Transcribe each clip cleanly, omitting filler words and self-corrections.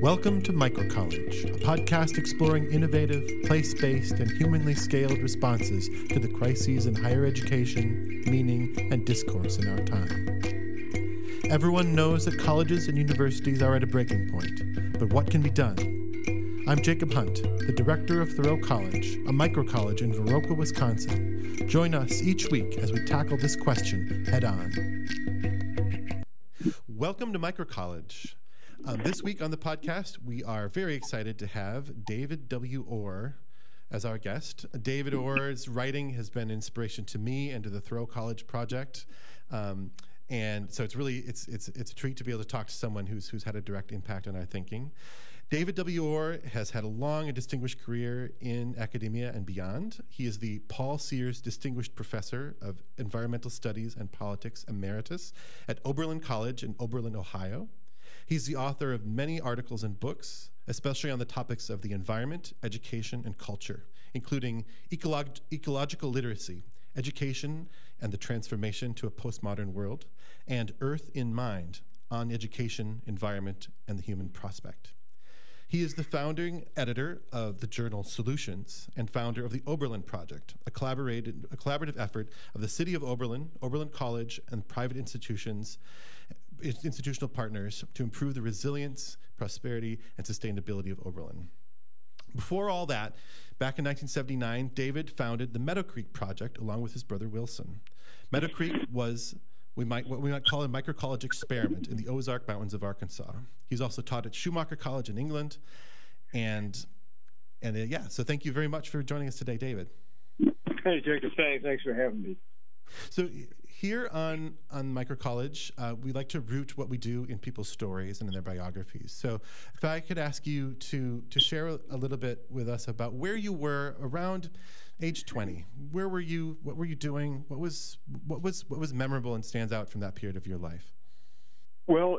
Welcome to Microcollege, a podcast exploring innovative, place-based, and humanly scaled responses to the crises in higher education, meaning, and discourse in our time. Everyone knows that colleges and universities are at a breaking point, but what can be done? I'm Jacob Hunt, the director of Thoreau College, a microcollege in Viroqua, Wisconsin. Join us each week as we tackle this question head-on. Welcome to Microcollege. This week on the podcast, we are very excited to have David W. Orr as our guest. David Orr's writing has been inspiration to me and to the Thoreau College project, and so it's really a treat to be able to talk to someone who's had a direct impact on our thinking. David W. Orr has had a long and distinguished career in academia and beyond. He is the Paul Sears Distinguished Professor of Environmental Studies and Politics Emeritus at Oberlin College in Oberlin, Ohio. He's the author of many articles and books, especially on the topics of the environment, education, and culture, including Ecological Literacy, Education and the Transformation to a Postmodern World, and Earth in Mind, on Education, Environment, and the Human Prospect. He is the founding editor of the journal Solutions and founder of the Oberlin Project, a collaborative effort of the City of Oberlin, Oberlin College, and private institutional partners to improve the resilience, prosperity, and sustainability of Oberlin. Before all that, back in 1979, David founded the Meadow Creek Project along with his brother Wilson. Meadow Creek was what we might call a microcollege experiment in the Ozark Mountains of Arkansas. He's also taught at Schumacher College in England, and so thank you very much for joining us today, David. Hey, Jacob, thanks for having me. So here on Microcollege, we like to root what we do in people's stories and in their biographies. So if I could ask you to share a little bit with us about where you were around age 20. Where were you? What were you doing? What was memorable and stands out from that period of your life? Well,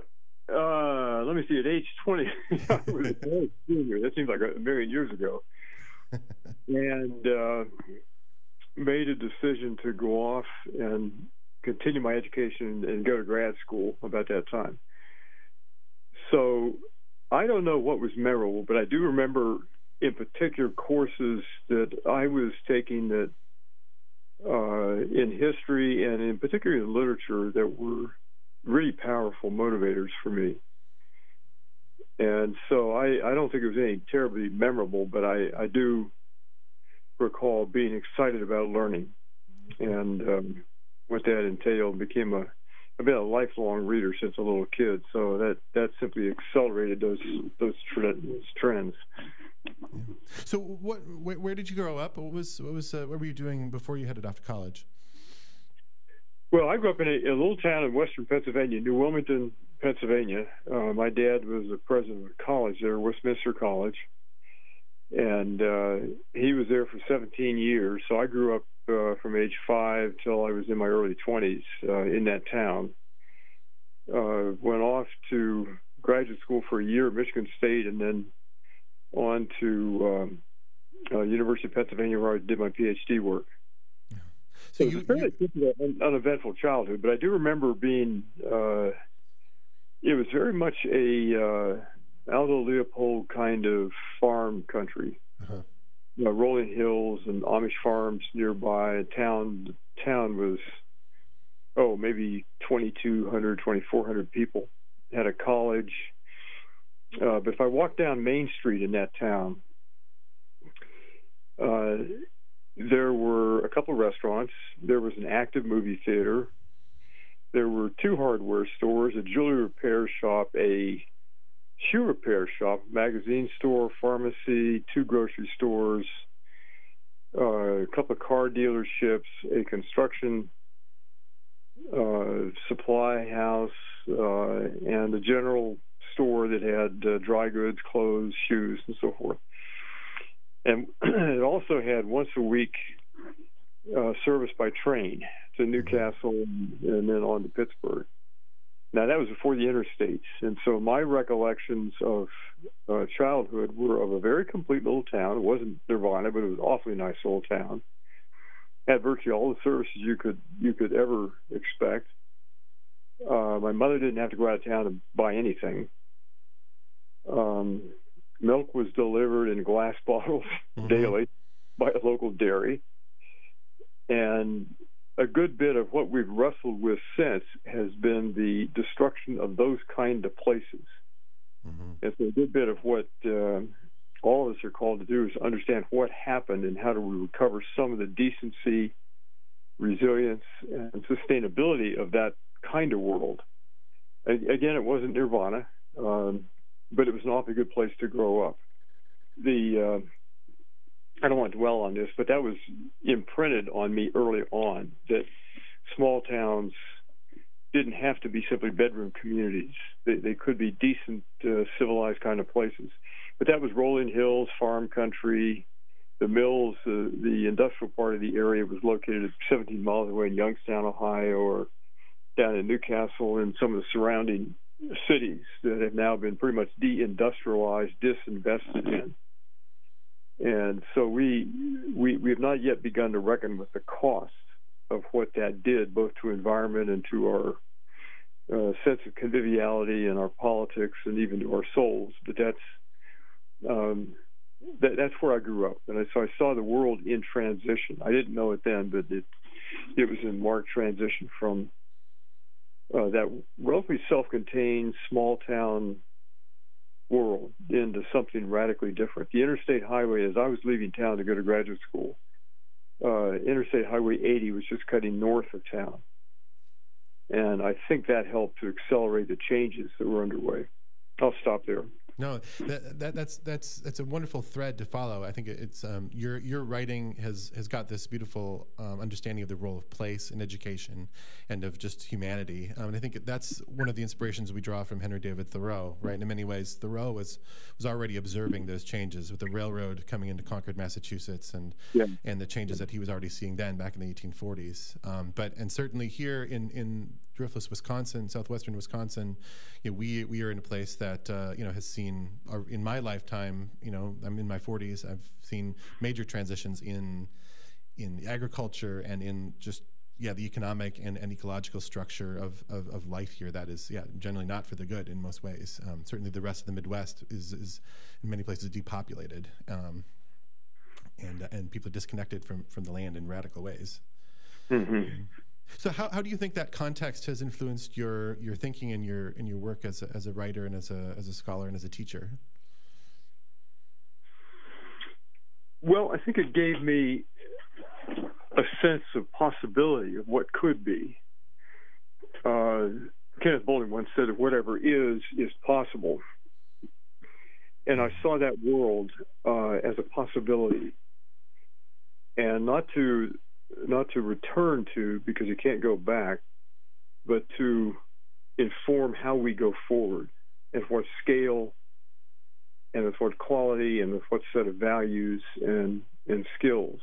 let me see. At age 20, I was a senior. That seems like a million years ago. And made a decision to go off and continue my education and go to grad school about that time. So I don't know what was memorable, but I do remember in particular courses that I was taking that in history and in particular in literature that were really powerful motivators for me. And so I don't think it was anything terribly memorable, but I do recall being excited about learning and what that entailed. I've been a lifelong reader since a little kid, so that simply accelerated those trends. Yeah. So where did you grow up? What were you doing before you headed off to college? Well, I grew up in a little town in western Pennsylvania, New Wilmington, Pennsylvania. My dad was the president of a college there, Westminster College. And he was there for 17 years, so I grew up from age 5 till I was in my early 20s in that town. Went off to graduate school for a year at Michigan State and then on to University of Pennsylvania, where I did my PhD work. Yeah. So it was a fairly uneventful childhood, but I do remember being it was very much a Aldo Leopold kind of farm country, uh-huh. You know, rolling hills and Amish farms nearby. Town was maybe 2,200, 2,400 people. Had a college, but if I walked down Main Street in that town, there were a couple restaurants. There was an active movie theater. There were 2 hardware stores, a jewelry repair shop, a shoe repair shop, magazine store, pharmacy, 2 grocery stores, a couple of car dealerships, a construction supply house, and a general store that had dry goods, clothes, shoes, and so forth. And it also had once a week service by train to Newcastle and then on to Pittsburgh. Now, that was before the interstates, and so my recollections of childhood were of a very complete little town. It wasn't Nirvana, but it was an awfully nice little town. Had virtually all the services you could ever expect. My mother didn't have to go out of town to buy anything. Milk was delivered in glass bottles daily by a local dairy. And a good bit of what we've wrestled with since has been the destruction of those kind of places. And so a good bit of what all of us are called to do is understand what happened and how do we recover some of the decency, resilience, and sustainability of that kind of world. And again, it wasn't nirvana, but it was an awfully good place to grow up. The I don't want to dwell on this, but that was imprinted on me early on, that small towns didn't have to be simply bedroom communities. They could be decent, civilized kind of places. But that was rolling hills, farm country, the mills, the industrial part of the area was located 17 miles away in Youngstown, Ohio, or down in Newcastle and some of the surrounding cities that have now been pretty much deindustrialized, disinvested in. And so we have not yet begun to reckon with the cost of what that did, both to environment and to our sense of conviviality and our politics and even to our souls. But that's where I grew up, and so I saw the world in transition. I didn't know it then, but it was in marked transition from that relatively self-contained small town world into something radically different. The interstate highway, as I was leaving town to go to graduate school, Interstate Highway 80 was just cutting north of town. And I think that helped to accelerate the changes that were underway. I'll stop there. No, that's a wonderful thread to follow. I think it's your writing has got this beautiful understanding of the role of place in education and of just humanity. And I think that's one of the inspirations we draw from Henry David Thoreau, right? And in many ways, Thoreau was already observing those changes with the railroad coming into Concord, Massachusetts, and the changes that he was already seeing then back in the 1840s. But certainly here in Driftless, Wisconsin, southwestern Wisconsin, we are in a place that has seen, in my lifetime, I'm in my 40s. I've seen major transitions in agriculture and in just the economic and ecological structure of life here. That is generally not for the good in most ways. Certainly, the rest of the Midwest is in many places depopulated, and people are disconnected from the land in radical ways. Mm-hmm. So how do you think that context has influenced your thinking and your work as a writer and as a scholar and as a teacher? Well, I think it gave me a sense of possibility of what could be. Kenneth Boulding once said that whatever is possible. And I saw that world as a possibility. And not to return to, because you can't go back, but to inform how we go forward, and what scale, and with what quality, and with what set of values and skills.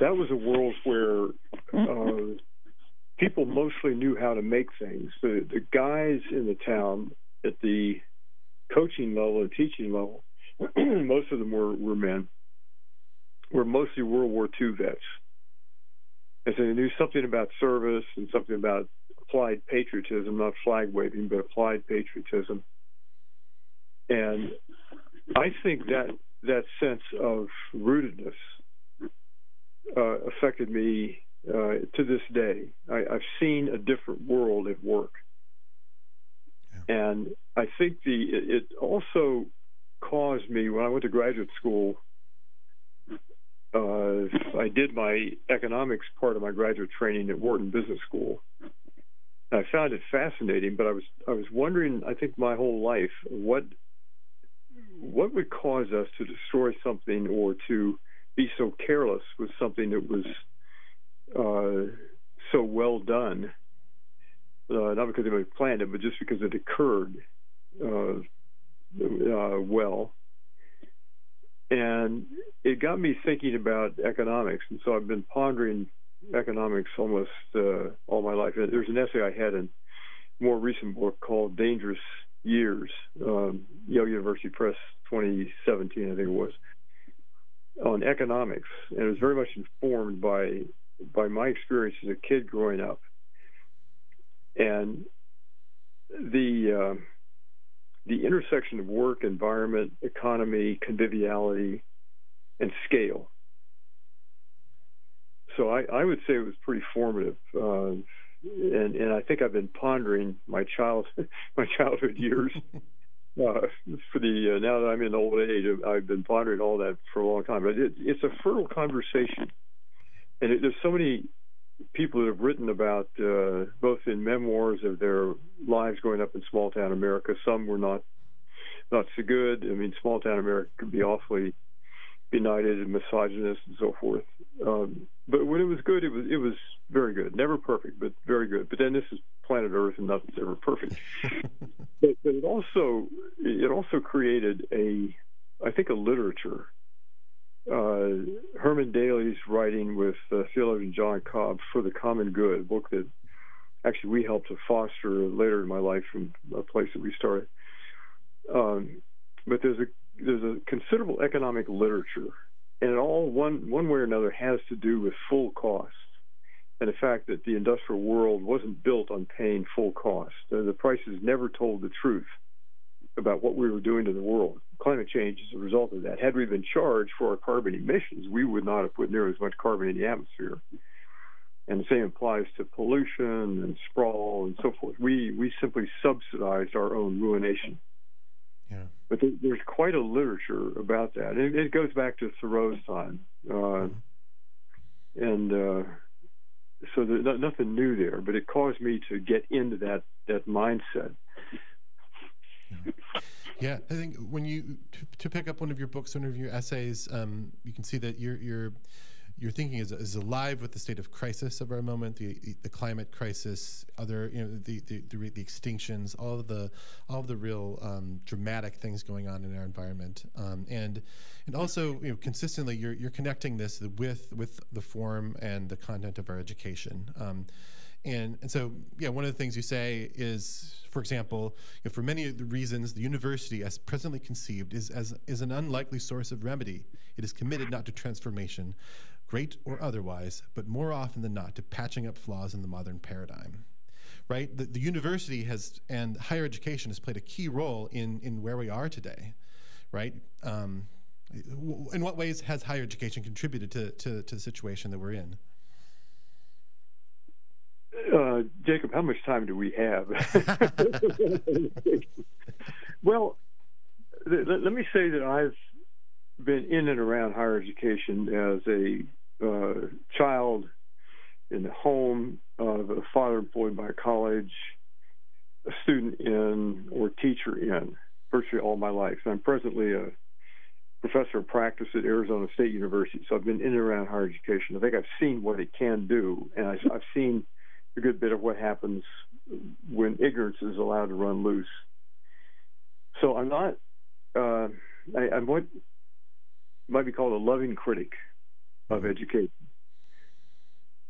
That was a world where people mostly knew how to make things. The guys in the town at the coaching level and teaching level, most of them were men, were mostly World War II vets. And so they knew something about service and something about applied patriotism, not flag waving, but applied patriotism. And I think that sense of rootedness affected me to this day. I've seen a different world at work. Yeah. And I think it also caused me, when I went to graduate school, I did my economics part of my graduate training at Wharton Business School. I found it fascinating, but I was wondering, I think my whole life, what would cause us to destroy something or to be so careless with something that was so well done, not because anybody planned it, but just because it occurred well. And it got me thinking about economics, and so I've been pondering economics almost all my life. There's an essay I had in a more recent book called Dangerous Years, Yale University Press 2017, I think it was, on economics. And it was very much informed by my experience as a kid growing up. And the intersection of work, environment, economy, conviviality, and scale. So I would say it was pretty formative, and I think I've been pondering my childhood years. Now that I'm in old age, I've been pondering all that for a long time. But it's a fertile conversation, and there's so many people that have written about both in memoirs of their lives growing up in small town America. Some were not so good. I mean, small town America could be awfully benighted and misogynist and so forth. But when it was good, it was very good. Never perfect, but very good. But then this is planet Earth, and nothing's ever perfect. but it also created I think a literature. Herman Daly's writing with theologian John Cobb, For the Common Good, a book that actually we helped to foster later in my life from a place that we started. But there's a considerable economic literature, and it all one way or another has to do with full cost and the fact that the industrial world wasn't built on paying full cost. The prices never told the truth about what we were doing to the world. Climate change is a result of that. Had we been charged for our carbon emissions, we would not have put near as much carbon in the atmosphere. And the same applies to pollution and sprawl and so forth. We simply subsidized our own ruination. Yeah. But there's quite a literature about that. And it goes back to Thoreau's time. So there's nothing new there, but it caused me to get into that mindset. Yeah. Yeah, I think when you to pick up one of your books, one of your essays, you can see that your thinking is alive with the state of crisis of our moment, the climate crisis, other the extinctions, all of the real dramatic things going on in our environment, and also consistently you're connecting this with the form and the content of our education. And so, yeah, one of the things you say is, for example, for many of the reasons, the university, as presently conceived, is an unlikely source of remedy. It is committed not to transformation, great or otherwise, but more often than not to patching up flaws in the modern paradigm. Right? The university has, and higher education has played a key role in where we are today. Right? In what ways has higher education contributed to the situation that we're in? Jacob, how much time do we have? Well, let me say that I've been in and around higher education as a child in the home of a father employed by a college, a student in or teacher in virtually all my life. And I'm presently a professor of practice at Arizona State University, so I've been in and around higher education. I think I've seen what it can do, and I've seen a good bit of what happens when ignorance is allowed to run loose. So I'm not, I'm what might be called a loving critic of education.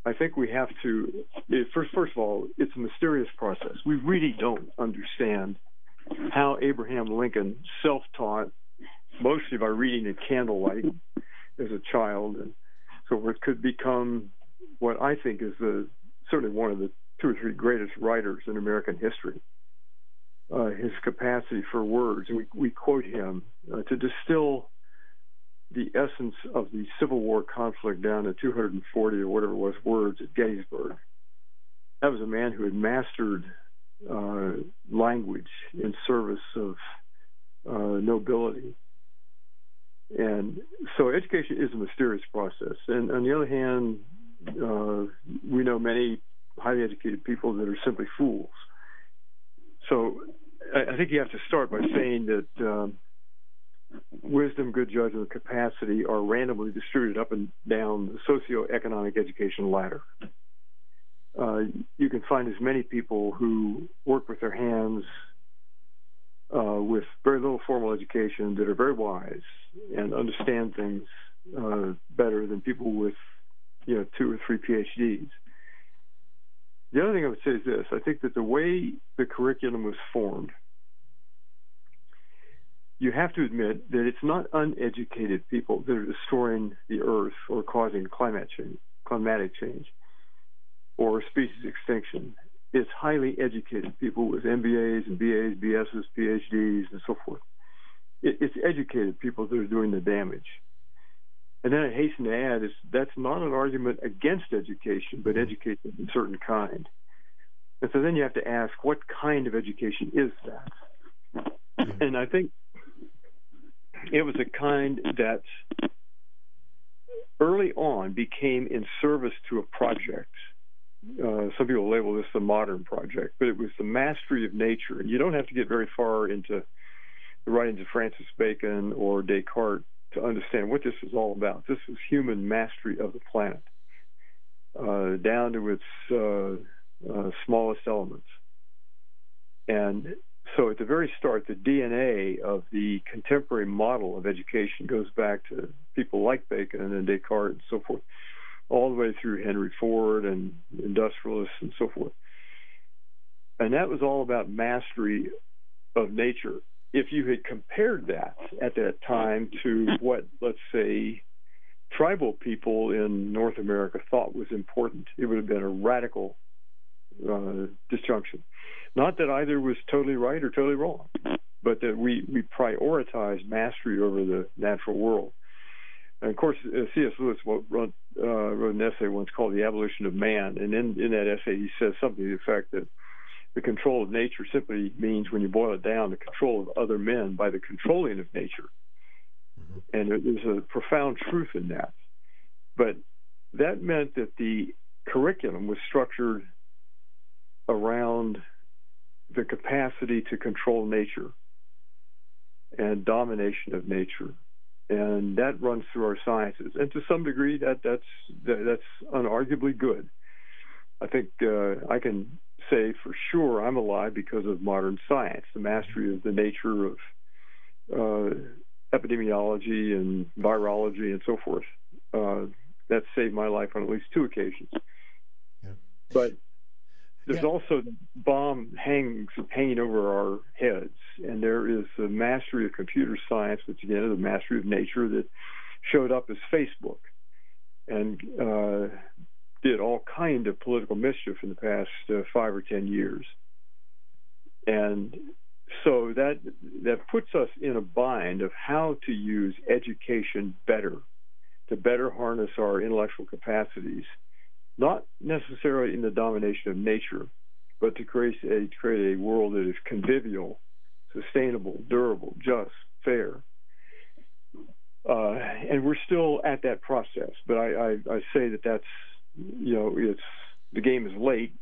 I think we have to, first of all, it's a mysterious process. We really don't understand how Abraham Lincoln self-taught, mostly by reading at candlelight as a child, and so forth, could become what I think is certainly one of the two or three greatest writers in American history. His capacity for words, we quote him, to distill the essence of the Civil War conflict down to 240 or whatever it was words at Gettysburg. That was a man who had mastered language in service of nobility. And so education is a mysterious process. And on the other hand, we know many highly educated people that are simply fools. So I think you have to start by saying that wisdom, good judgment, capacity are randomly distributed up and down the socioeconomic education ladder. You can find as many people who work with their hands with very little formal education that are very wise and understand things better than people with two or three PhDs. The other thing I would say is this. I think that the way the curriculum was formed, you have to admit that it's not uneducated people that are destroying the earth or causing climate change or species extinction. is highly educated people with MBAs and BAs, BSs, PhDs, and so forth. It's educated people that are doing the damage. And then I hasten to add, that's not an argument against education, but education of a certain kind. And so then you have to ask, what kind of education is that? And I think it was a kind that early on became in service to a project. Some people label this the modern project, but it was the mastery of nature. And you don't have to get very far into the writings of Francis Bacon or Descartes to understand what this is all about. This is human mastery of the planet, down to its smallest elements. And so at the very start, the DNA of the contemporary model of education goes back to people like Bacon and Descartes and so forth, all the way through Henry Ford and industrialists and so forth. And that was all about mastery of nature. If you had compared that at that time to what, let's say, tribal people in North America thought was important, it would have been a radical disjunction. Not that either was totally right or totally wrong, but that we prioritized mastery over the natural world. And of course, C.S. Lewis wrote an essay once called The Abolition of Man, and in that essay he says something to the effect that the control of nature simply means, when you boil it down, the control of other men by the controlling of nature. And there's a profound truth in that. But that meant that the curriculum was structured around the capacity to control nature and domination of nature. And that runs through our sciences. And to some degree, that's unarguably good. I think I can say for sure I'm alive because of modern science, the mastery of the nature of epidemiology and virology and so forth. That saved my life on at least two occasions. Yeah. But there's also the bomb hanging over our heads, and there is the mastery of computer science, which again is the mastery of nature, that showed up as Facebook and did all kind of political mischief in the past 5 or 10 years. And so that puts us in a bind of how to use education better, to better harness our intellectual capacities, not necessarily in the domination of nature, but to create a world that is convivial, sustainable, durable, just, fair. And we're still at that process, but I say that's, it's the game is late,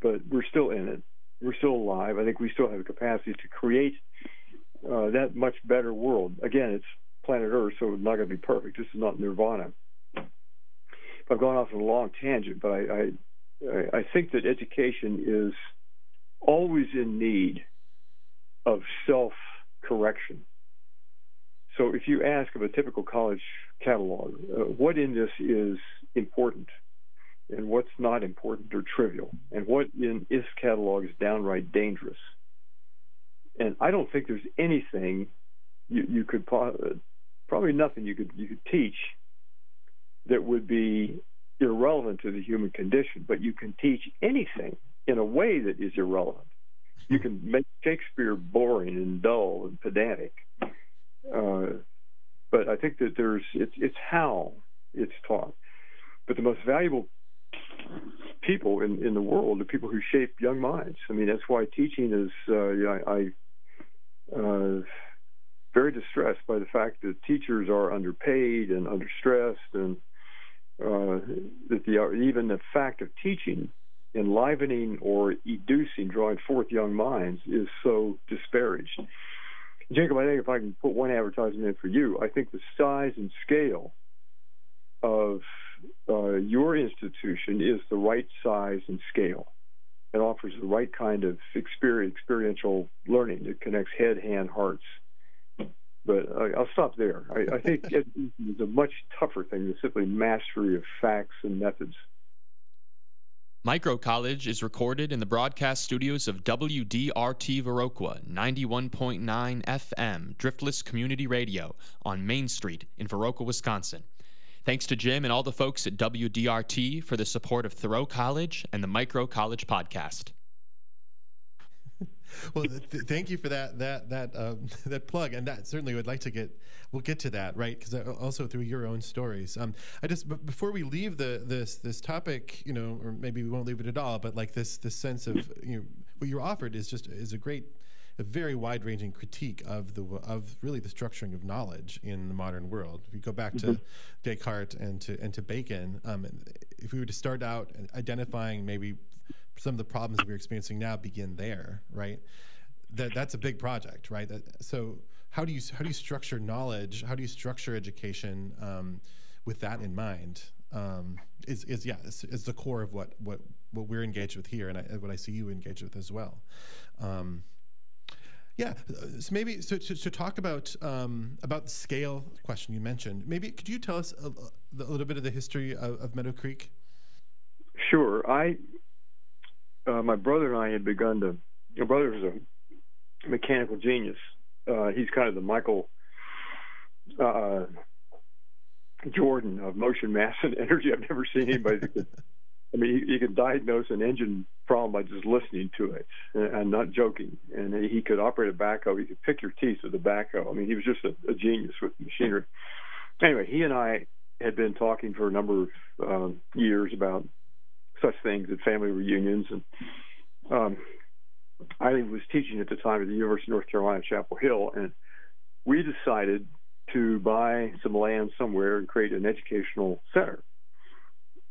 but we're still in it. We're still alive. I think we still have the capacity to create that much better world. Again, it's planet Earth, so it's not going to be perfect. This is not nirvana. I've gone off on a long tangent, but I think that education is always in need of self-correction. So if you ask of a typical college catalog, what in this is important and what's not important or trivial, and what in this catalog is downright dangerous? And I don't think there's anything you could, probably nothing you could teach that would be irrelevant to the human condition, but you can teach anything in a way that is irrelevant. You can make Shakespeare boring and dull and pedantic. But I think that it's how it's taught. But the most valuable people in the world are people who shape young minds. I mean, that's why teaching is, very distressed by the fact that teachers are underpaid and under stressed, and that even the fact of teaching, enlivening or educing, drawing forth young minds, is so disparaged. Jacob, I think if I can put one advertisement in for you, I think the size and scale of your institution is the right size and scale. It offers the right kind of experiential learning that connects head, hand, hearts. But I'll stop there. I think it's a much tougher thing than simply mastery of facts and methods. Micro College is recorded in the broadcast studios of WDRT Viroqua, 91.9 FM, Driftless Community Radio, on Main Street in Viroqua, Wisconsin. Thanks to Jim and all the folks at WDRT for the support of Thoreau College and the Micro College podcast. Well, thank you for that plug, and that certainly would like to get. We'll get to that, right? Because also through your own stories. I just before we leave this topic, you know, or maybe we won't leave it at all. But like this sense of what you're offered is a great. A very wide-ranging critique of really the structuring of knowledge in the modern world. If you go back to Descartes and to Bacon, if we were to start out identifying maybe some of the problems that we're experiencing now begin there, right? That's a big project, right? So how do you structure knowledge? How do you structure education with that in mind? Is the core of what we're engaged with here, and what I see you engaged with as well. Yeah, so maybe to talk about the scale question you mentioned. Maybe could you tell us a little bit of the history of Meadow Creek? Sure. My brother and I had begun to. My brother was a mechanical genius. He's kind of the Michael Jordan of motion, mass, and energy. I've never seen anybody that could. I mean, he could diagnose an engine problem by just listening to it. I'm not joking. And he could operate a backhoe. He could pick your teeth with a backhoe. I mean, he was just a genius with machinery. Anyway, he and I had been talking for a number of years about such things at family reunions. And I was teaching at the time at the University of North Carolina, Chapel Hill, and we decided to buy some land somewhere and create an educational center.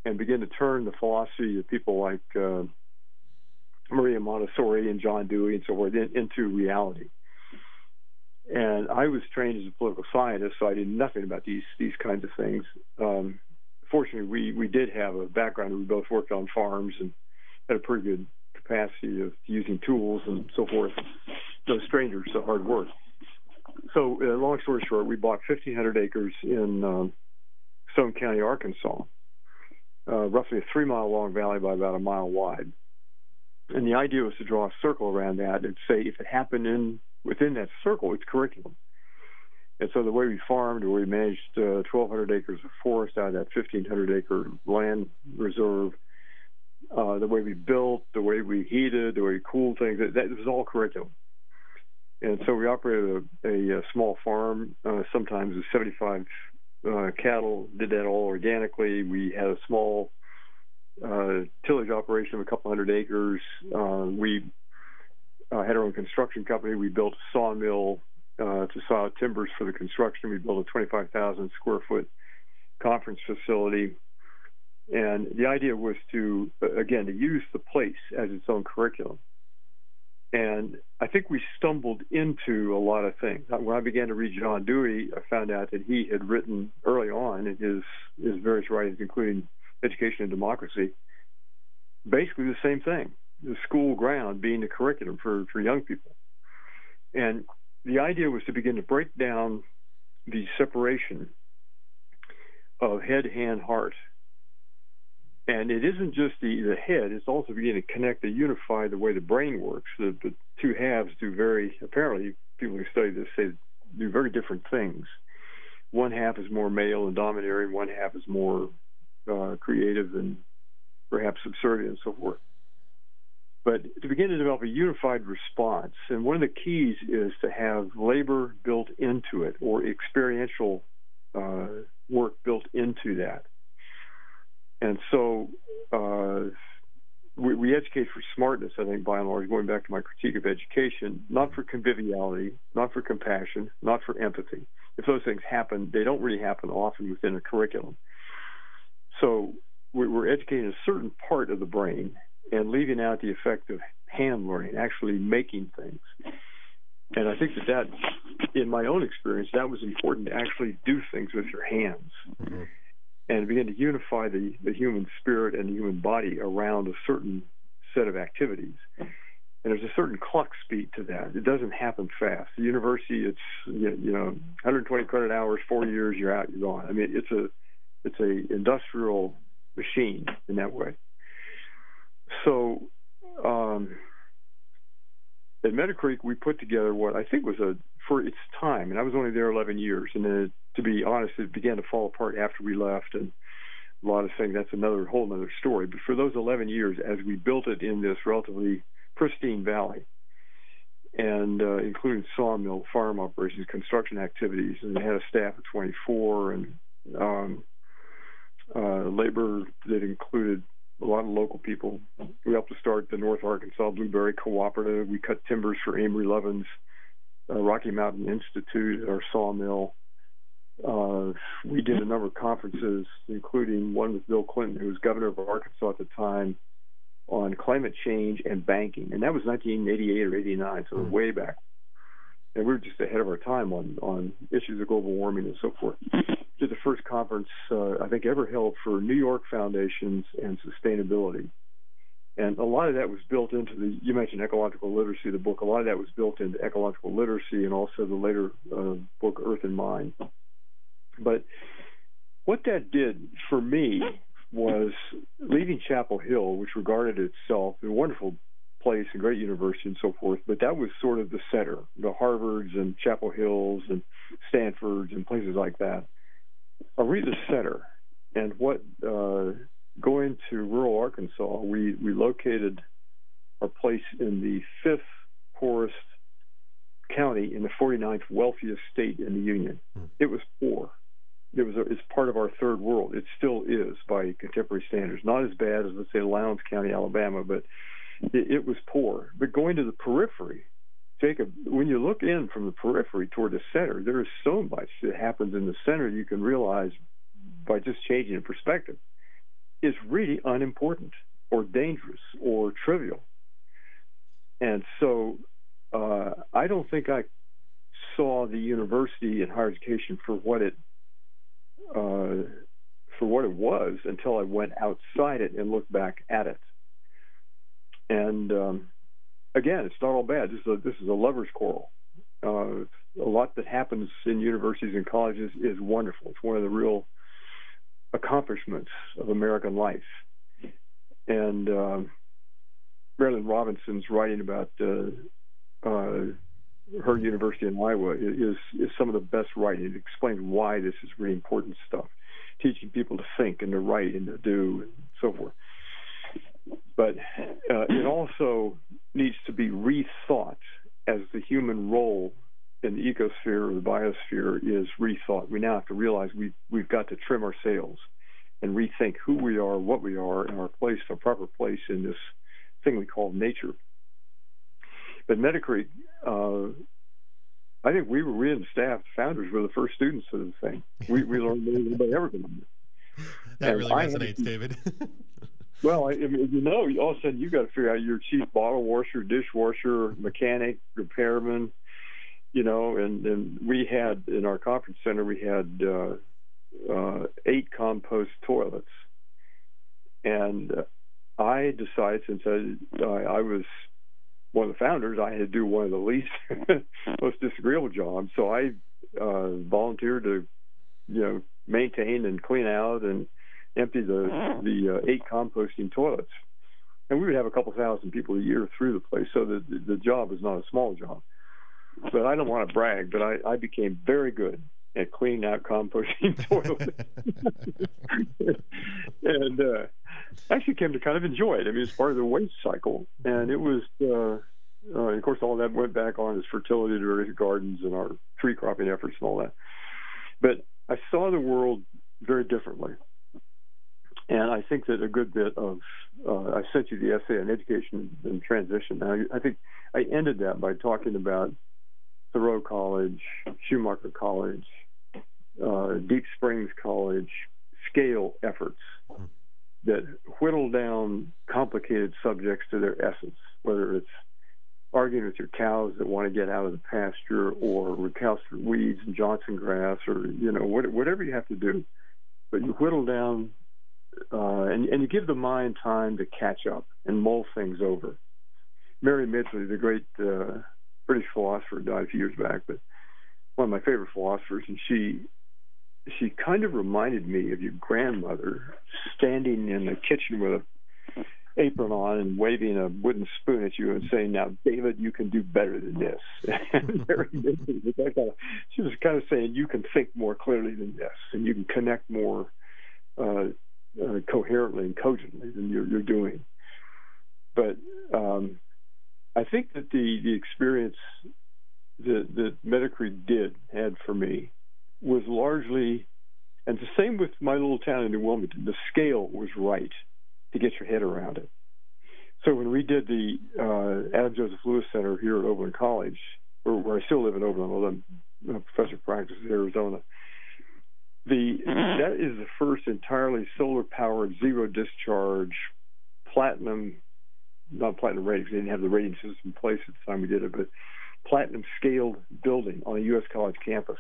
And begin to turn the philosophy of people like Maria Montessori and John Dewey and so forth into reality. And I was trained as a political scientist, so I did nothing about these kinds of things. Fortunately, we did have a background. We both worked on farms and had a pretty good capacity of using tools and so forth. No strangers to hard work. So, long story short, we bought 1,500 acres in Stone County, Arkansas. Roughly a 3-mile-long valley by about a mile wide. And the idea was to draw a circle around that and say if it happened within that circle, it's curriculum. And so the way we farmed, we managed 1,200 acres of forest out of that 1,500-acre land reserve, the way we built, the way we heated, the way we cooled things, that was all curriculum. And so we operated a small farm, sometimes with 75 cattle, did that all organically. We had a small tillage operation of a couple hundred acres. We had our own construction company. We built a sawmill to saw timbers for the construction. We built a 25,000-square-foot conference facility. And the idea was to use the place as its own curriculum. And I think we stumbled into a lot of things. When I began to read John Dewey, I found out that he had written early on in his various writings, including Education and Democracy, basically the same thing, the school ground being the curriculum for young people. And the idea was to begin to break down the separation of head, hand, heart. And it isn't just the head, it's also beginning to connect and unify the way the brain works. The two halves do very, apparently, people who study this say, do very different things. One half is more male and domineering, one half is more creative and perhaps subservient and so forth. But to begin to develop a unified response, and one of the keys is to have labor built into it or experiential work built into that. And so we educate for smartness, I think, by and large, going back to my critique of education, not for conviviality, not for compassion, not for empathy. If those things happen, they don't really happen often within a curriculum. So we're educating a certain part of the brain and leaving out the effect of hand learning, actually making things. And I think that, in my own experience, that was important to actually do things with your hands. Mm-hmm. And begin to unify the human spirit and the human body around a certain set of activities. And there's a certain clock speed to that. It doesn't happen fast. The university, it's 120 credit hours, 4 years, you're out, you're gone. I mean, it's a industrial machine in that way. So at Meadow Creek, we put together what I think was for its time, and I was only there 11 years, and then to be honest, it began to fall apart after we left, and a lot of things. That's another whole other story. But for those 11 years, as we built it in this relatively pristine valley, and including sawmill, farm operations, construction activities, and they had a staff of 24, and labor that included a lot of local people. We helped to start the North Arkansas Blueberry Cooperative. We cut timbers for Amory Levin's Rocky Mountain Institute, our sawmill. We did a number of conferences, including one with Bill Clinton, who was governor of Arkansas at the time, on climate change and banking. And that was 1988 or 89, so way back. And we were just ahead of our time on issues of global warming and so forth. Did the first conference I think ever held for New York foundations and sustainability. And a lot of that was built into the, you mentioned Ecological Literacy, the book. A lot of that was built into Ecological Literacy and also the later book, Earth in Mind. But what that did for me was leaving Chapel Hill, which regarded itself a wonderful place, a great university and so forth, but that was sort of the center, the Harvards and Chapel Hills and Stanfords and places like that. I'll read the center, and what going to rural Arkansas, we located our place in the 5th poorest county in the 49th wealthiest state in the Union. It was poor. It's part of our third world. It still is by contemporary standards. Not as bad as, let's say, Lowndes County, Alabama, but it was poor. But going to the periphery, Jacob, when you look in from the periphery toward the center, there is so much that happens in the center you can realize by just changing the perspective is really unimportant or dangerous or trivial. And so I don't think I saw the university and higher education for what it was until I went outside it and looked back at it. And again, it's not all bad. This is a lover's quarrel. A lot that happens in universities and colleges is wonderful. It's one of the real accomplishments of American life. And Marilynne Robinson's writing about her university in Iowa is some of the best writing. It explains why this is really important stuff, teaching people to think and to write and to do and so forth. But it also needs to be rethought as the human role in the ecosphere or the biosphere is rethought. We now have to realize we've got to trim our sails and rethink who we are, what we are, and our proper place in this thing we call nature. But Meadow Creek, I think we and the staff, founders, were the first students of the thing. We learned more than anybody ever did. That really resonates, David. Well, all of a sudden you got to figure out your chief bottle washer, dishwasher, mechanic, repairman, and we had in our conference center, we had 8 compost toilets. And I decided, since I was one of the founders, I had to do one of the least, most disagreeable jobs. So I volunteered to, maintain and clean out and empty the 8 composting toilets, and we would have a couple thousand people a year through the place. So the job was not a small job. But I don't want to brag, but I became very good at cleaning out composting toilets, and actually came to kind of enjoy it. I mean, it's part of the waste cycle, and it was. And of course, all that went back on as fertility to various gardens and our tree cropping efforts and all that. But I saw the world very differently. And I think that a good bit of, I sent you the essay on education and transition. And I think I ended that by talking about Thoreau College, Schumacher College, Deep Springs College, scale efforts that whittle down complicated subjects to their essence, whether it's arguing with your cows that want to get out of the pasture or recalcitrant weeds and Johnson grass or, whatever you have to do. But you whittle down and you give the mind time to catch up and mull things over. Mary Midgley, the great British philosopher, died a few years back, but one of my favorite philosophers, and she kind of reminded me of your grandmother standing in the kitchen with an apron on and waving a wooden spoon at you and saying, "Now, David, you can do better than this." And Mary Midgley was she was kind of saying, "You can think more clearly than this, and you can connect more coherently and cogently than you're doing." But I think that the experience that Meadow Creek had for me was largely, and the same with my little town in New Wilmington, the scale was right to get your head around it. So when we did the Adam Joseph Lewis Center here at Oberlin College, where I still live in Oberlin, although I'm a professor of practice in Arizona, that is the first entirely solar-powered, zero-discharge, platinum, not platinum rating, because they didn't have the rating system in place at the time we did it, but platinum-scaled building on a U.S. college campus.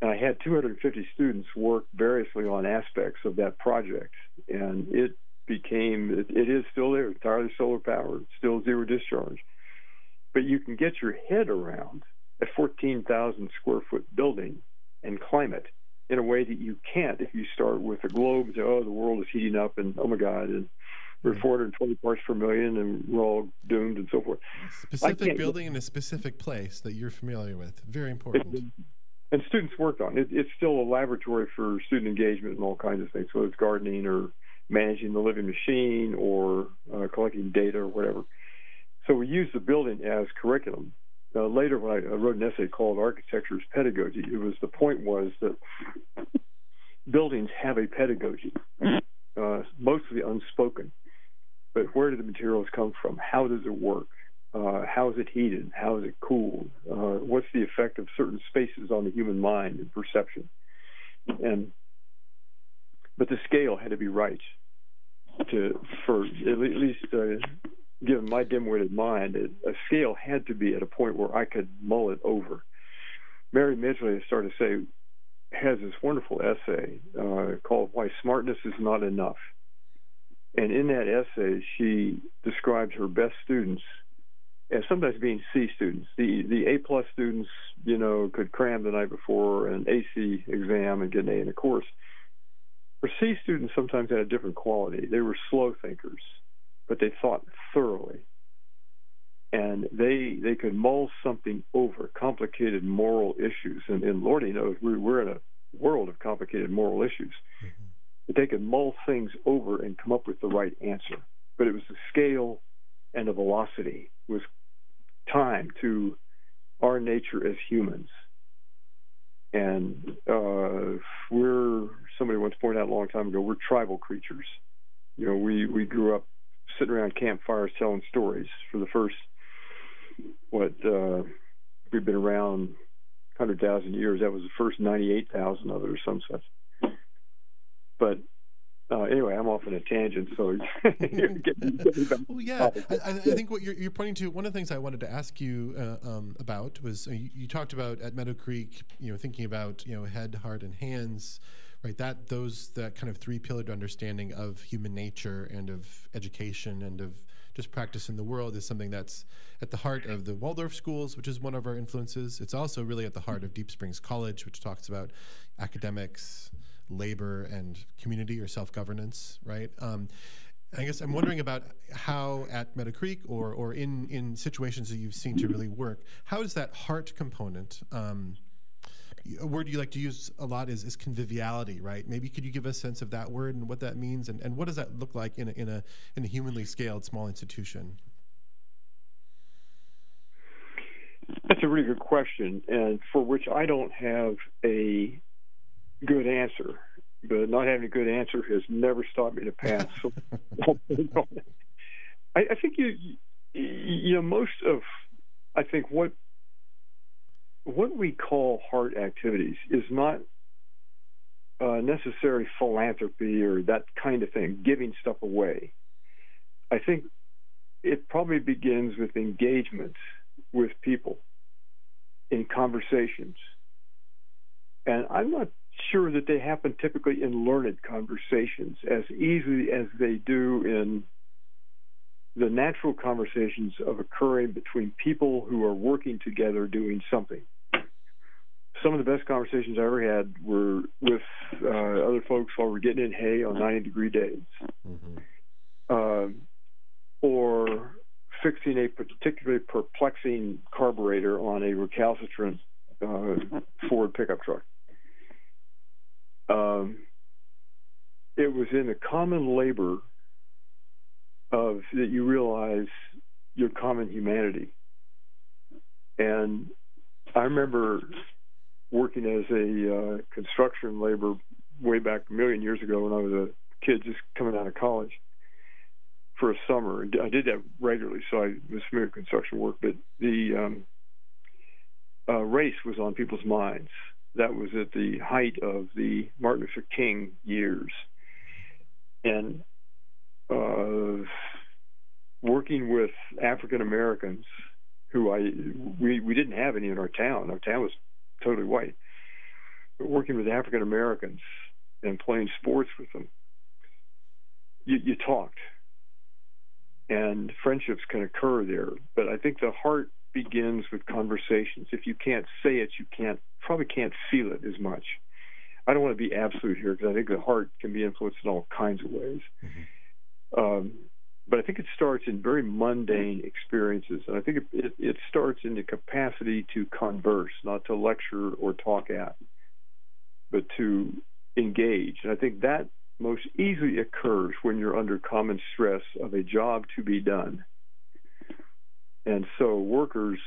And I had 250 students work variously on aspects of that project, and it became, it is still there, entirely solar-powered, still zero-discharge. But you can get your head around a 14,000-square-foot building and climate in a way that you can't if you start with a globe and say, oh, the world is heating up, and oh, my God, and we're 420 parts per million, and we're all doomed, and so forth. Specific building in a specific place that you're familiar with. Very important. And students worked on it. It's still a laboratory for student engagement and all kinds of things, whether it's gardening or managing the living machine or collecting data or whatever. So we use the building as curriculum. Later, when I wrote an essay called Architecture as Pedagogy, the point was that buildings have a pedagogy, mostly unspoken. But where do the materials come from? How does it work? How is it heated? How is it cooled? What's the effect of certain spaces on the human mind and perception? But the scale had to be right for at least. Given my dim-witted mind, a scale had to be at a point where I could mull it over. Mary Midgley, I started to say, has this wonderful essay called Why Smartness is Not Enough. And in that essay, she describes her best students as sometimes being C students. The A-plus students, could cram the night before an AC exam and get an A in a course. Her C students sometimes had a different quality. They were slow thinkers, but they thought thoroughly. And they could mull something over, complicated moral issues. And Lordy knows we're in a world of complicated moral issues. Mm-hmm. But they could mull things over and come up with the right answer. But it was the scale and the velocity was timed to our nature as humans. And somebody once pointed out a long time ago, we're tribal creatures. We grew up sitting around campfires telling stories for the first, we've been around 100,000 years. That was the first 98,000 of it or some such. But anyway, I'm off on a tangent, so you're getting back. Well, yeah, I think what you're pointing to, one of the things I wanted to ask you about was you talked about at Meadow Creek, thinking about, head, heart, and hands. Right, that kind of three-pillared understanding of human nature and of education and of just practice in the world is something that's at the heart of the Waldorf schools, which is one of our influences. It's also really at the heart of Deep Springs College, which talks about academics, labor, and community or self-governance, right? I guess I'm wondering about how at Meadow Creek or in situations that you've seen to really work, how does that heart component a word you like to use a lot is conviviality, right? Maybe could you give a sense of that word and what that means, and what does that look like in a humanly scaled small institution? That's a really good question, and for which I don't have a good answer. But not having a good answer has never stopped me to pass. I think what we call heart activities is not necessary philanthropy or that kind of thing, giving stuff away. I think it probably begins with engagement with people in conversations. And I'm not sure that they happen typically in learned conversations as easily as they do in the natural conversations of occurring between people who are working together doing something. Some of the best conversations I ever had were with other folks while we're getting in hay on 90-degree days, or fixing a particularly perplexing carburetor on a recalcitrant Ford pickup truck. It was in the common labor that you realize your common humanity. And I remember working as a construction laborer way back a million years ago when I was a kid just coming out of college for a summer. I did that regularly, so I was familiar with construction work, but the race was on people's minds. That was at the height of the Martin Luther King years. And working with African Americans who we didn't have any in our town. Our town was totally white. But working with African Americans and playing sports with them, you talked. And friendships can occur there. But I think the heart begins with conversations. If you can't say it, you probably can't feel it as much. I don't want to be absolute here because I think the heart can be influenced in all kinds of ways. Mm-hmm. But I think it starts in very mundane experiences. And I think it starts in the capacity to converse, not to lecture or talk at, but to engage. And I think that most easily occurs when you're under common stress of a job to be done. And so workers,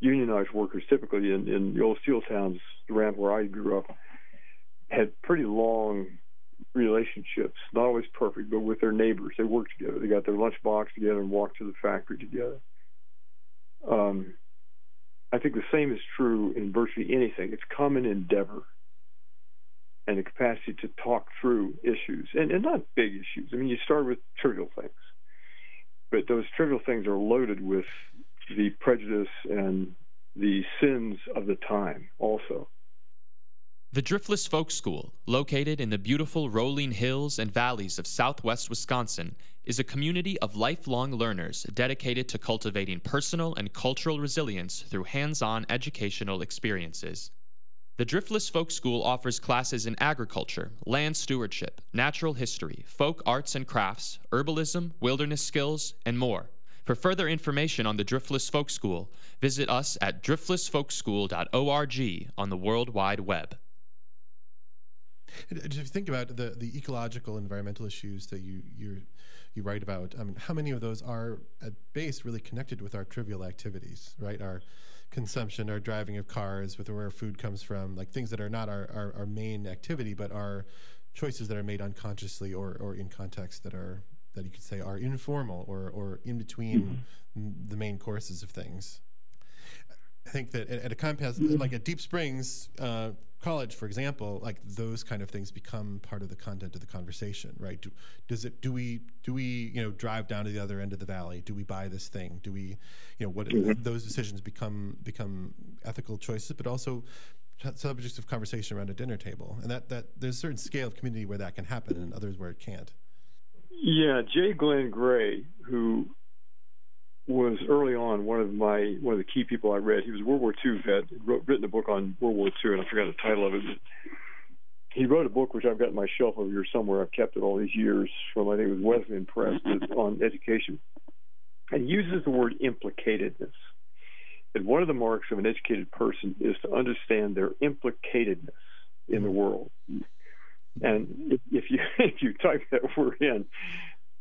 unionized workers typically in the old steel towns around where I grew up, had pretty long relationships, not always perfect, but with their neighbors. They worked together. They got their lunchbox together and walked to the factory together. I think the same is true in virtually anything. It's common endeavor and the capacity to talk through issues, and not big issues. I mean, you start with trivial things, but those trivial things are loaded with the prejudice and the sins of the time also. The Driftless Folk School, located in the beautiful rolling hills and valleys of southwest Wisconsin, is a community of lifelong learners dedicated to cultivating personal and cultural resilience through hands-on educational experiences. The Driftless Folk School offers classes in agriculture, land stewardship, natural history, folk arts and crafts, herbalism, wilderness skills, and more. For further information on the Driftless Folk School, visit us at driftlessfolkschool.org on the World Wide Web. If you think about the ecological, environmental issues that you write about, I mean, how many of those are at base really connected with our trivial activities, right? Our consumption, our driving of cars, with where food comes from, like things that are not our main activity, but are choices that are made unconsciously or in context that you could say are informal or in between the main courses of things. I think that at a campus like at Deep Springs College, for example, like those kind of things become part of the content of the conversation, right? Do we drive down to the other end of the valley? Do we buy this thing? Do we, those decisions become ethical choices, but also subjects of conversation around a dinner table, and that there's a certain scale of community where that can happen, and others where it can't. Yeah, J. Glenn Gray, who was early on one of the key people I read. He was a World War II vet, written a book on World War II, and I forgot the title of it. He wrote a book which I've got on my shelf over here somewhere. I've kept it all these years from, I think it was Westminster Press, on education. And he uses the word implicatedness. And one of the marks of an educated person is to understand their implicatedness in the world. And if you type that word in,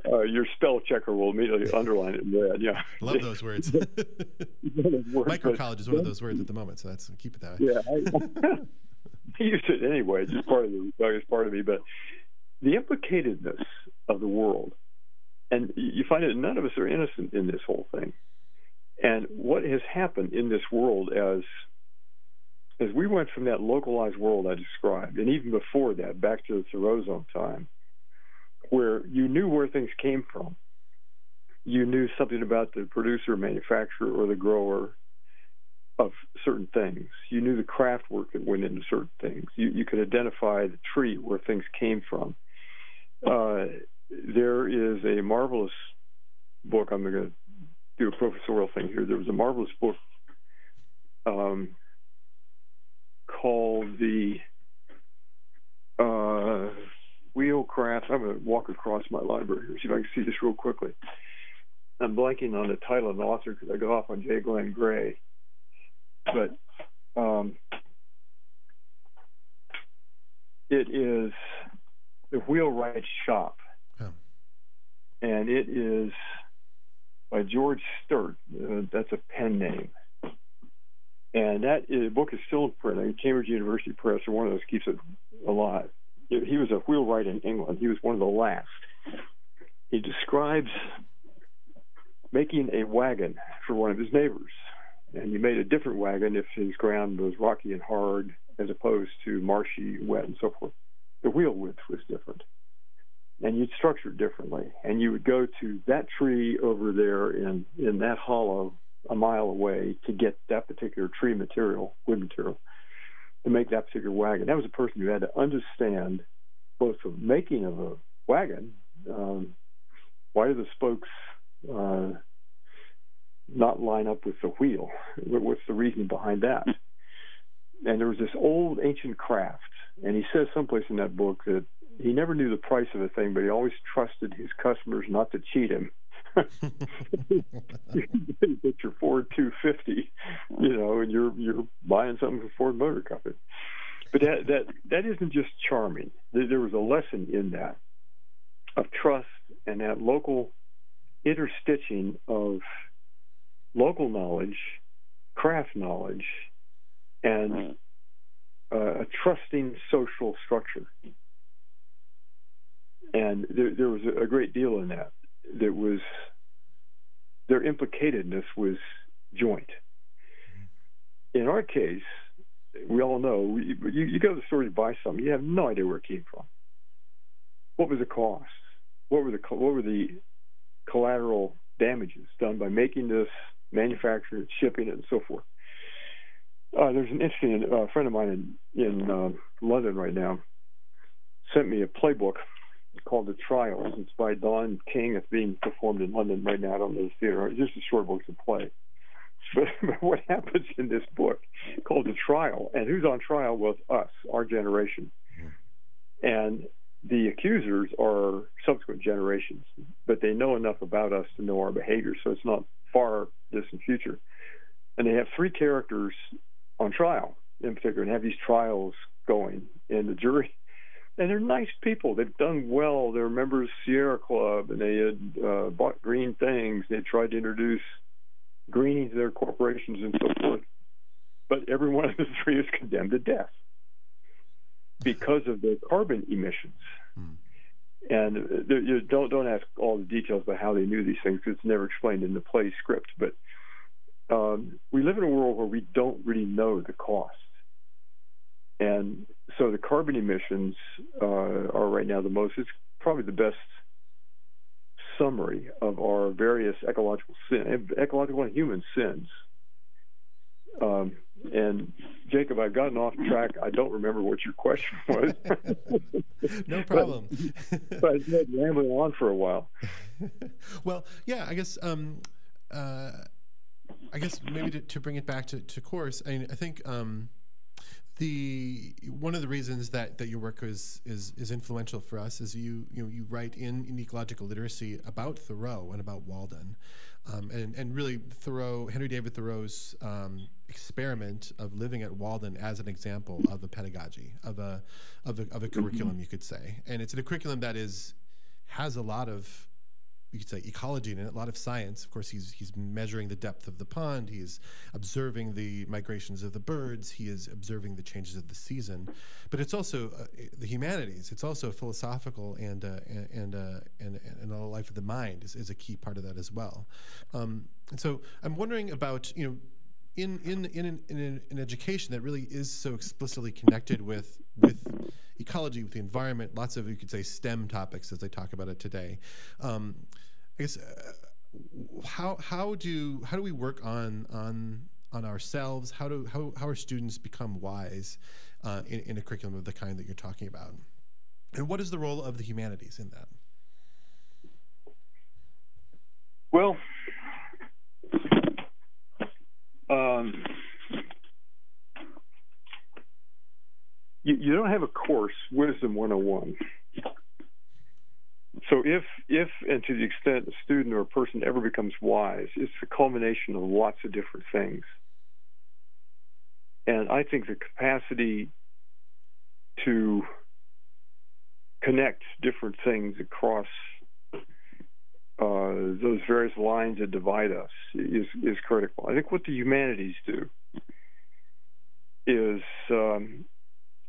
your spell checker will immediately underline it in red. Yeah, love those words. Microcollege is one of those words at the moment, so that's keep it that way. Yeah, I use it anyway. It's just part of the rebellious part of me, but the implicatedness of the world, and you find that none of us are innocent in this whole thing. And what has happened in this world as we went from that localized world I described, and even before that, back to Thoreau's own time, where you knew where things came from. You knew something about the producer, manufacturer, or the grower of certain things. You knew the craft work that went into certain things. You could identify the tree where things came from. There is a marvelous book. I'm going to do a professorial thing here. There was a marvelous book called the... Wheelcraft. I'm going to walk across my library here, see if I can see this real quickly. I'm blanking on the title of the author because I got off on J. Glenn Gray. But it is The Wheelwright's Shop. Oh. And it is by George Sturt. That's a pen name. And that book is still in print. I mean, Cambridge University Press, or one of those, keeps it alive. He was a wheelwright in England. He was one of the last. He describes making a wagon for one of his neighbors. And you made a different wagon if his ground was rocky and hard as opposed to marshy, wet, and so forth. The wheel width was different. And you'd structure it differently. And you would go to that tree over there in that hollow a mile away to get that particular tree material, wood material, to make that particular wagon. That was a person who had to understand both the making of a wagon, why do the spokes not line up with the wheel? What's the reason behind that? And there was this old ancient craft, and he says someplace in that book that he never knew the price of a thing, but he always trusted his customers not to cheat him. You get your Ford 250, you know, and you're buying something from Ford Motor Company. But that isn't just charming. There was a lesson in that of trust and that local interstitching of local knowledge, craft knowledge, and a trusting social structure. And there was a great deal in that. There was, their implicatedness was joint. In our case, we all know, you go to the store to buy something, you have no idea where it came from. What was the cost? What were the collateral damages done by making this, manufacturing it, shipping it, and so forth? There's an interesting friend of mine in London right now sent me a playbook called The Trials. It's by Don King. It's being performed in London right now. I don't know the theater. It's just a short book to play. But what happens in this book called The Trial, and who's on trial was us, our generation. And the accusers are subsequent generations, but they know enough about us to know our behavior, so it's not far distant future. And they have three characters on trial in particular and have these trials going in the jury. And they're nice people. They've done well. They're members of Sierra Club, and they had bought green things. They tried to introduce greening to their corporations and so forth. But every one of the three is condemned to death because of their carbon emissions. And you don't ask all the details about how they knew these things, because it's never explained in the play script. But we live in a world where we don't really know the cost. And so the carbon emissions are right now the most. It's probably the best summary of our various ecological and human sins. And Jacob, I've gotten off track. I don't remember what your question was. No problem. But I've been rambling on for a while. Well, yeah, I guess maybe to bring it back to course. I mean, I think. The one of the reasons that your work is influential for us is you write in Ecological Literacy about Thoreau and about Walden, and really Thoreau, Henry David Thoreau's experiment of living at Walden as an example of a pedagogy of a curriculum, you could say, and it's a curriculum that has a lot of, you could say, ecology and a lot of science. Of course, he's measuring the depth of the pond. He's observing the migrations of the birds. He is observing the changes of the season. But it's also the humanities. It's also philosophical and the life of the mind is a key part of that as well. And so I'm wondering about, you know, in an education that really is so explicitly connected with ecology, with the environment, lots of, you could say, STEM topics as they talk about it today. I guess how do we work on ourselves? How our students become wise in a curriculum of the kind that you're talking about? And what is the role of the humanities in that? Well, you don't have a course, Wisdom 101. So if and to the extent a student or a person ever becomes wise, it's the culmination of lots of different things. And I think the capacity to connect different things across those various lines that divide us is critical. I think what the humanities do is,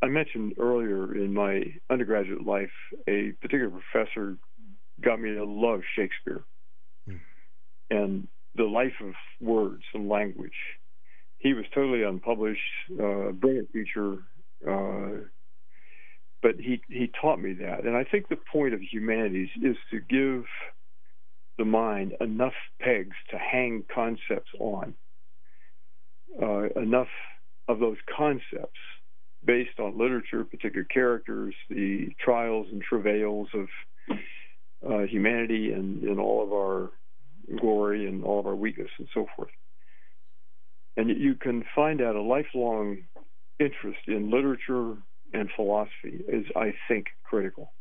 I mentioned earlier in my undergraduate life, a particular professor got me to love Shakespeare and the life of words and language. He was totally unpublished, brilliant teacher, but he taught me that. And I think the point of humanities is to give the mind enough pegs to hang concepts on, enough of those concepts based on literature, particular characters, the trials and travails of humanity and all of our glory and all of our weakness and so forth. And you can find out a lifelong interest in literature and philosophy is, I think, critical.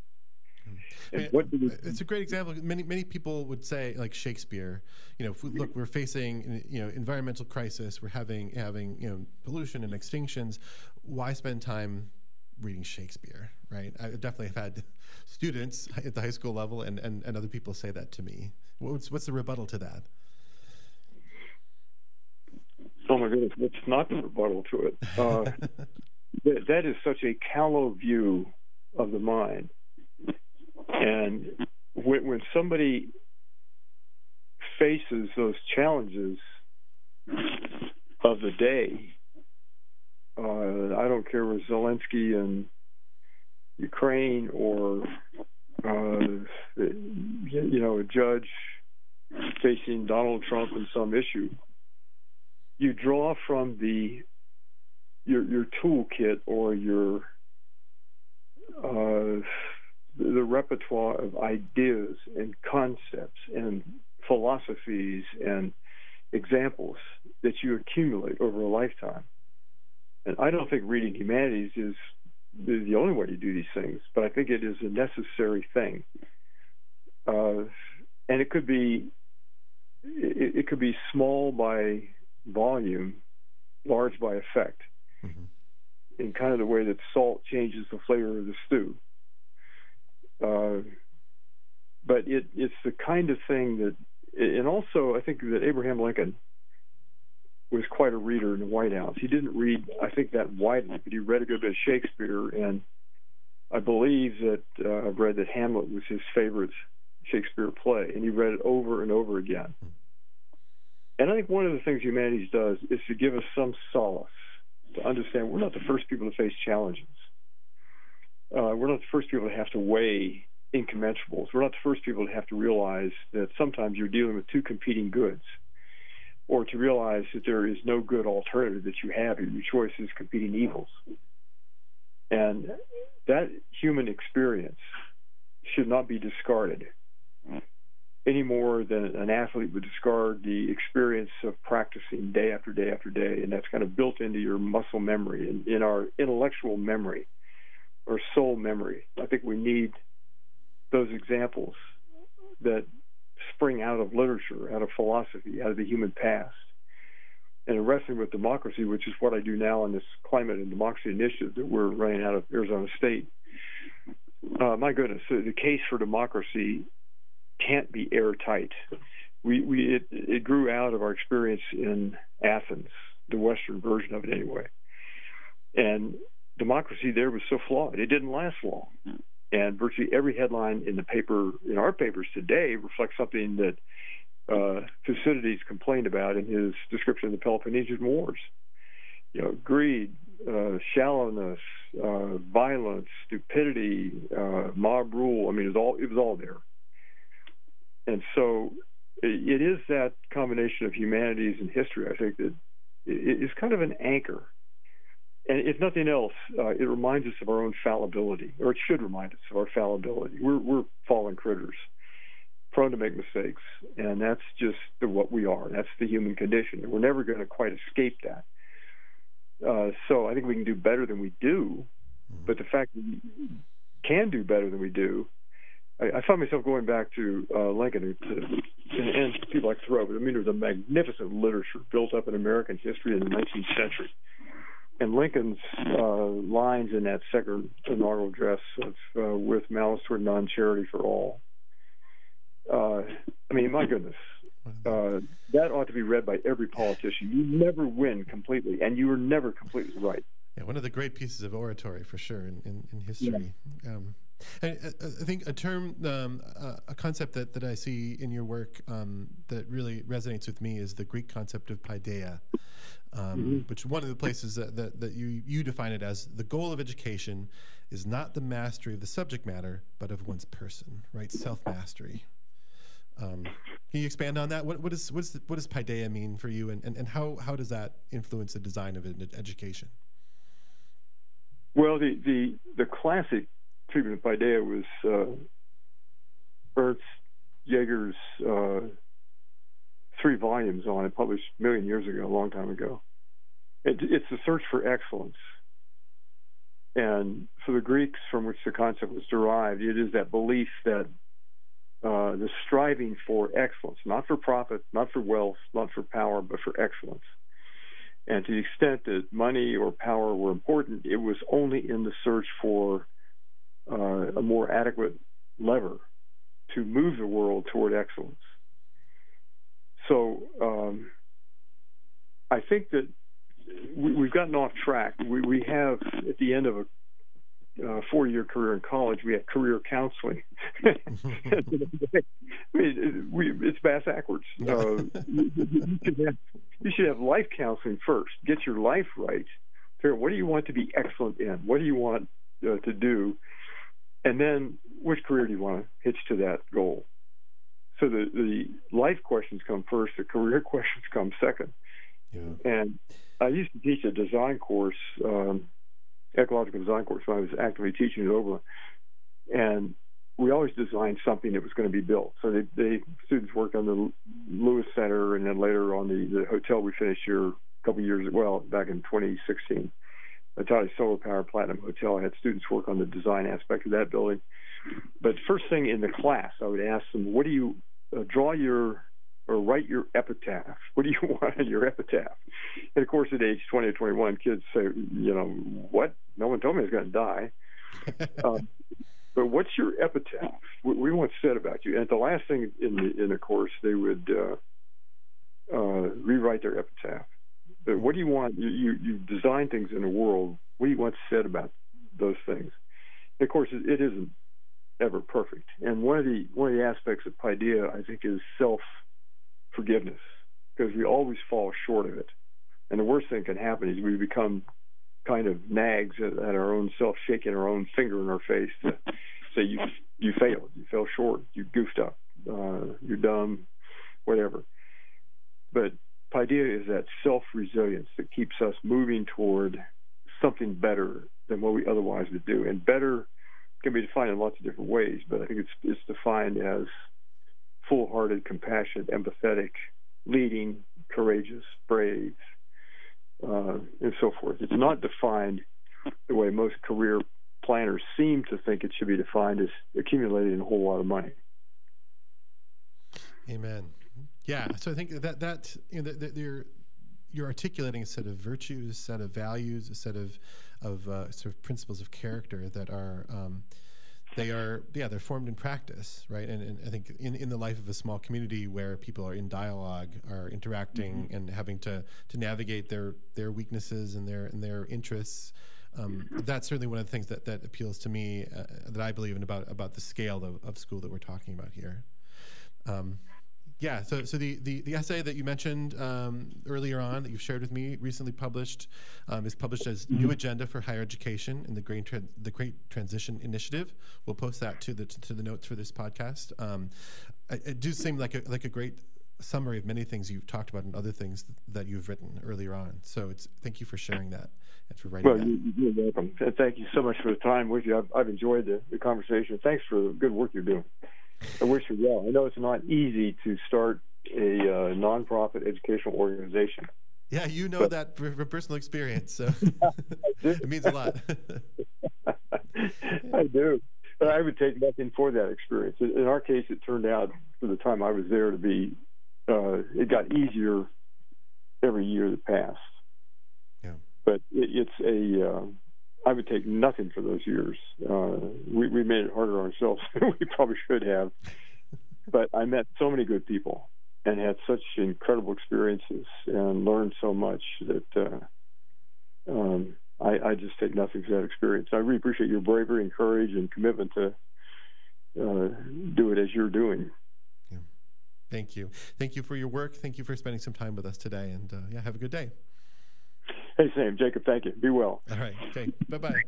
It's a great example. Many people would say, like Shakespeare, you know, if we look, we're facing, you know, environmental crisis. We're having you know, pollution and extinctions. Why spend time reading Shakespeare, right? I definitely have had students at the high school level and other people say that to me. What's the rebuttal to that? Oh my goodness, what's not the rebuttal to it? That is such a callow view of the mind. And when somebody faces those challenges of the day, I don't care with Zelensky and Ukraine or, you know, a judge facing Donald Trump in some issue, you draw from your toolkit or your the repertoire of ideas and concepts and philosophies and examples that you accumulate over a lifetime. And I don't think reading humanities is the only way to do these things, but I think it is a necessary thing. And it could be small by volume, large by effect, in kind of the way that salt changes the flavor of the stew. But it's the kind of thing that, and also I think that Abraham Lincoln was quite a reader in the White House. He didn't read, I think, that widely, but he read a good bit of Shakespeare, and I believe that I've read that Hamlet was his favorite Shakespeare play, and he read it over and over again. And I think one of the things humanities does is to give us some solace, to understand we're not the first people to face challenges. We're not the first people to have to weigh incommensurables. We're not the first people to have to realize that sometimes you're dealing with two competing goods, or to realize that there is no good alternative that you have, and your choice is competing evils. And that human experience should not be discarded any more than an athlete would discard the experience of practicing day after day after day, and that's kind of built into your muscle memory and in our intellectual memory or soul memory. I think we need those examples that spring out of literature, out of philosophy, out of the human past. And in wrestling with democracy, which is what I do now in this climate and democracy initiative that we're running out of Arizona State, my goodness, the case for democracy can't be airtight. It grew out of our experience in Athens, the Western version of it anyway. And democracy there was so flawed. It didn't last long. And virtually every headline in the paper, in our papers today, reflects something that Thucydides complained about in his description of the Peloponnesian Wars. You know, greed, shallowness, violence, stupidity, mob rule. I mean, it was all there. And so it is that combination of humanities and history, I think, that is kind of an anchor. And if nothing else, it reminds us of our own fallibility, or it should remind us of our fallibility. We're fallen critters, prone to make mistakes, and that's just what we are. That's the human condition, and we're never going to quite escape that. So I think we can do better than we do, but the fact that we can do better than we do, I found myself going back to Lincoln and people like Thoreau, but I mean, there's a magnificent literature built up in American history in the 19th century. And Lincoln's lines in that second inaugural address of with malice toward none, charity for all, I mean, my goodness, that ought to be read by every politician. You never win completely, and you are never completely right. Yeah, one of the great pieces of oratory, for sure, in history. Yeah. I think a term, a concept that I see in your work that really resonates with me is the Greek concept of paideia, which one of the places that you define it as the goal of education is not the mastery of the subject matter, but of one's person, right? Self-mastery. Can you expand on that? What does paideia mean for you, and how does that influence the design of an education? Well, the classic treatment of paideia was Ernst Jaeger's 3 volumes on it, published a million years ago, a long time ago. It's the search for excellence. And for the Greeks, from which the concept was derived, it is that belief that the striving for excellence, not for profit, not for wealth, not for power, but for excellence. And to the extent that money or power were important, it was only in the search for a more adequate lever to move the world toward excellence. So I think that we've gotten off track. We have, at the end of a 4-year career in college, we have career counseling. I mean, it's backwards. You should have life counseling first. Get your life right. Figure out what do you want to be excellent in? What do you want to do? And then which career do you want to hitch to that goal? So the life questions come first, the career questions come second. Yeah. And I used to teach a design course, ecological design course, when I was actively teaching at Oberlin. And we always designed something that was going to be built. So they students worked on the Lewis Center and then later on the hotel we finished here a couple of years ago, well, back in 2016. I taught a solar power platinum hotel. I had students work on the design aspect of that building. But first thing in the class, I would ask them, what do you write your epitaph? What do you want in your epitaph? And of course, at age 20 or 21, kids say, you know, what? No one told me I was going to die. But what's your epitaph? We once said about you. And at the last thing in the course, they would rewrite their epitaph. But what do you want? You design things in the world. What do you want said about those things? And of course, it isn't ever perfect. And one of the aspects of paideia, I think, is self-forgiveness, because we always fall short of it. And the worst thing can happen is we become kind of nags at our own self, shaking our own finger in our face to say, you failed, you fell short, you goofed up, you're dumb, whatever. But paideia is that self-resilience that keeps us moving toward something better than what we otherwise would do. And better can be defined in lots of different ways, but I think it's defined as full-hearted, compassionate, empathetic, leading, courageous, brave, and so forth. It's not defined the way most career planners seem to think it should be defined, as accumulating a whole lot of money. Amen. Yeah, so I think that you know, you're articulating a set of virtues, a set of values, a set of sort of principles of character that are they're formed in practice, right? And I think in the life of a small community where people are in dialogue, are interacting, mm-hmm. and having to navigate their weaknesses and their interests. That's certainly one of the things that appeals to me, that I believe in about the scale of school that we're talking about here. Yeah, so the essay that you mentioned earlier on, that you've shared with me, recently published, is published as New Agenda for Higher Education in the Great Transition Initiative. We'll post that to the notes for this podcast. It does seem like a great summary of many things you've talked about and other things that you've written earlier on. So thank you for sharing that and for writing that. Well, you're welcome. And thank you so much for the time with you. I've enjoyed the conversation. Thanks for the good work you're doing. I wish you well. I know it's not easy to start a nonprofit educational organization. Yeah, you know that from personal experience, so it means a lot. I do. But I would take nothing for that experience. In our case, it turned out, for the time I was there, to be, it got easier every year that passed. Yeah. But I would take nothing for those years. We made it harder on ourselves than we probably should have. But I met so many good people and had such incredible experiences and learned so much that I just take nothing for that experience. I really appreciate your bravery and courage and commitment to do it as you're doing. Yeah. Thank you. Thank you for your work. Thank you for spending some time with us today. And yeah, have a good day. Hey, Sam, Jacob, thank you. Be well. All right. Okay. Bye-bye.